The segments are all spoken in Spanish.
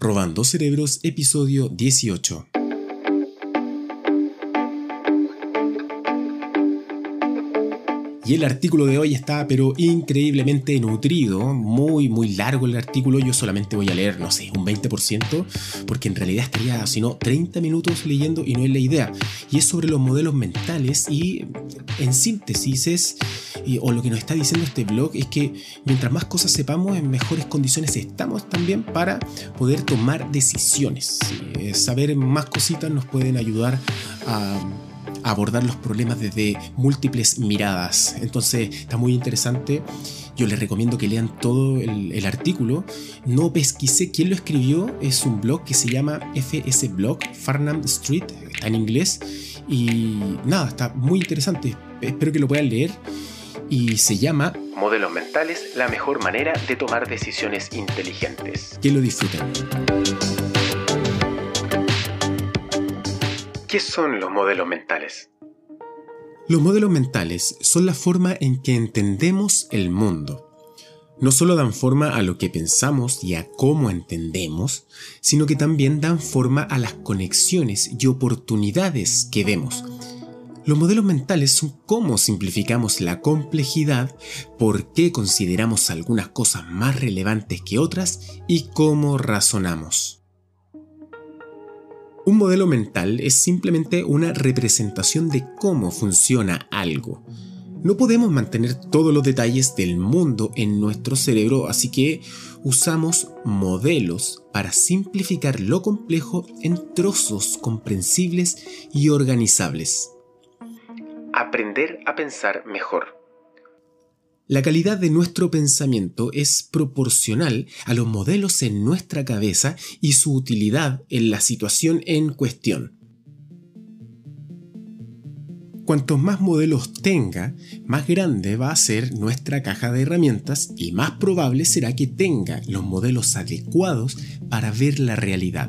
Robando Cerebros, episodio 18. Y el artículo de hoy está pero increíblemente nutrido, muy largo el artículo. Yo solamente voy a leer, no sé, un 20%, porque en realidad estaría, si no, 30 minutos leyendo y no es la idea. Y es sobre los modelos mentales y, en síntesis, o lo que nos está diciendo este blog es que mientras más cosas sepamos, en mejores condiciones estamos también para poder tomar decisiones. Saber más cositas nos pueden ayudar a abordar los problemas desde múltiples miradas. Entonces está muy interesante. Yo les recomiendo que lean todo el artículo. No pesquisé quién lo escribió. Es un blog que se llama FS Blog, Farnam Street, está en inglés. Y nada, está muy interesante. Espero que lo puedan leer. Y se llama Modelos Mentales, la mejor manera de tomar decisiones inteligentes. Que lo disfruten. ¿Qué son los modelos mentales? Los modelos mentales son la forma en que entendemos el mundo. No solo dan forma a lo que pensamos y a cómo entendemos, sino que también dan forma a las conexiones y oportunidades que vemos. Los modelos mentales son cómo simplificamos la complejidad, por qué consideramos algunas cosas más relevantes que otras y cómo razonamos. Un modelo mental es simplemente una representación de cómo funciona algo. No podemos mantener todos los detalles del mundo en nuestro cerebro, así que usamos modelos para simplificar lo complejo en trozos comprensibles y organizables. Aprender a pensar mejor. La calidad de nuestro pensamiento es proporcional a los modelos en nuestra cabeza y su utilidad en la situación en cuestión. Cuantos más modelos tenga, más grande va a ser nuestra caja de herramientas y más probable será que tenga los modelos adecuados para ver la realidad.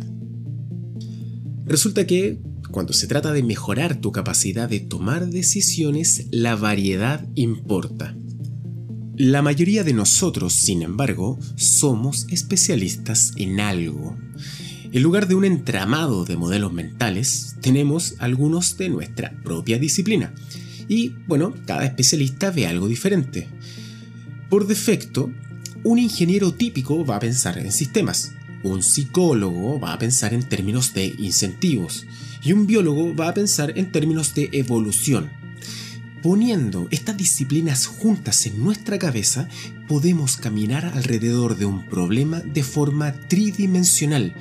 Resulta que, cuando se trata de mejorar tu capacidad de tomar decisiones, la variedad importa. La mayoría de nosotros, sin embargo, somos especialistas en algo. En lugar de un entramado de modelos mentales, tenemos algunos de nuestra propia disciplina. Y, bueno, cada especialista ve algo diferente. Por defecto, un ingeniero típico va a pensar en sistemas, un psicólogo va a pensar en términos de incentivos y un biólogo va a pensar en términos de evolución. Poniendo estas disciplinas juntas en nuestra cabeza, podemos caminar alrededor de un problema de forma tridimensional.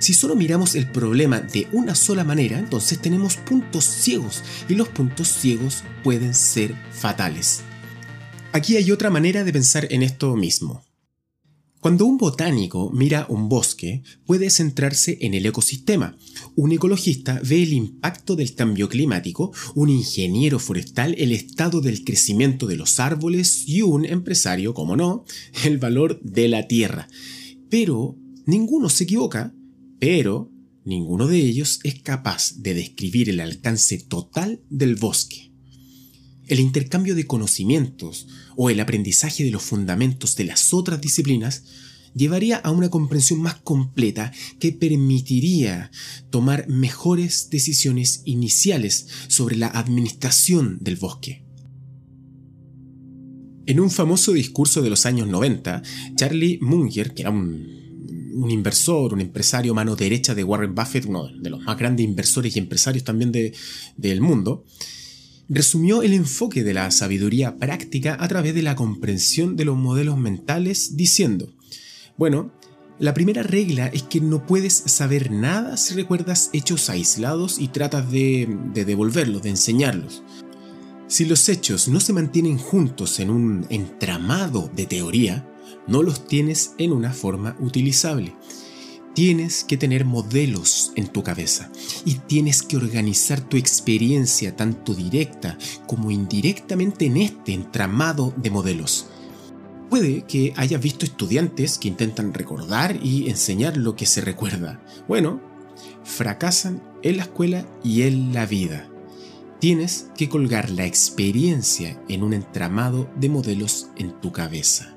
Si solo miramos el problema de una sola manera, entonces tenemos puntos ciegos, y los puntos ciegos pueden ser fatales. Aquí hay otra manera de pensar en esto mismo. Cuando un botánico mira un bosque, puede centrarse en el ecosistema. Un ecologista ve el impacto del cambio climático, un ingeniero forestal el estado del crecimiento de los árboles y un empresario, como no, el valor de la tierra. Pero ninguno se equivoca, pero ninguno de ellos es capaz de describir el alcance total del bosque. El intercambio de conocimientos o el aprendizaje de los fundamentos de las otras disciplinas llevaría a una comprensión más completa que permitiría tomar mejores decisiones iniciales sobre la administración del bosque. En un famoso discurso de los años 90, Charlie Munger, que era un inversor, un empresario mano derecha de Warren Buffett, uno de los más grandes inversores y empresarios también del mundo, resumió el enfoque de la sabiduría práctica a través de la comprensión de los modelos mentales diciendo: bueno, la primera regla es que no puedes saber nada si recuerdas hechos aislados y tratas de devolverlos, de enseñarlos. Si los hechos no se mantienen juntos en un entramado de teoría, no los tienes en una forma utilizable. Tienes que tener modelos en tu cabeza y tienes que organizar tu experiencia tanto directa como indirectamente en este entramado de modelos. Puede que hayas visto estudiantes que intentan recordar y enseñar lo que se recuerda. Bueno, fracasan en la escuela y en la vida. Tienes que colgar la experiencia en un entramado de modelos en tu cabeza.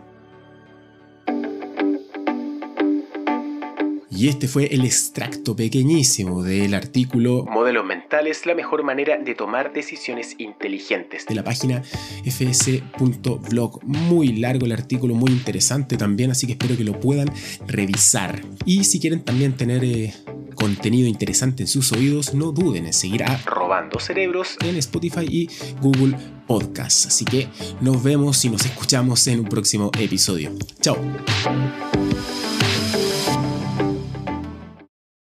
Y este fue el extracto pequeñísimo del artículo Modelos mentales, la mejor manera de tomar decisiones inteligentes, de la página fs.blog. Muy largo el artículo, muy interesante también, así que espero que lo puedan revisar. Y si quieren también tener contenido interesante en sus oídos, no duden en seguir a Robando Cerebros en Spotify y Google Podcasts. Así que nos vemos y nos escuchamos en un próximo episodio. Chao.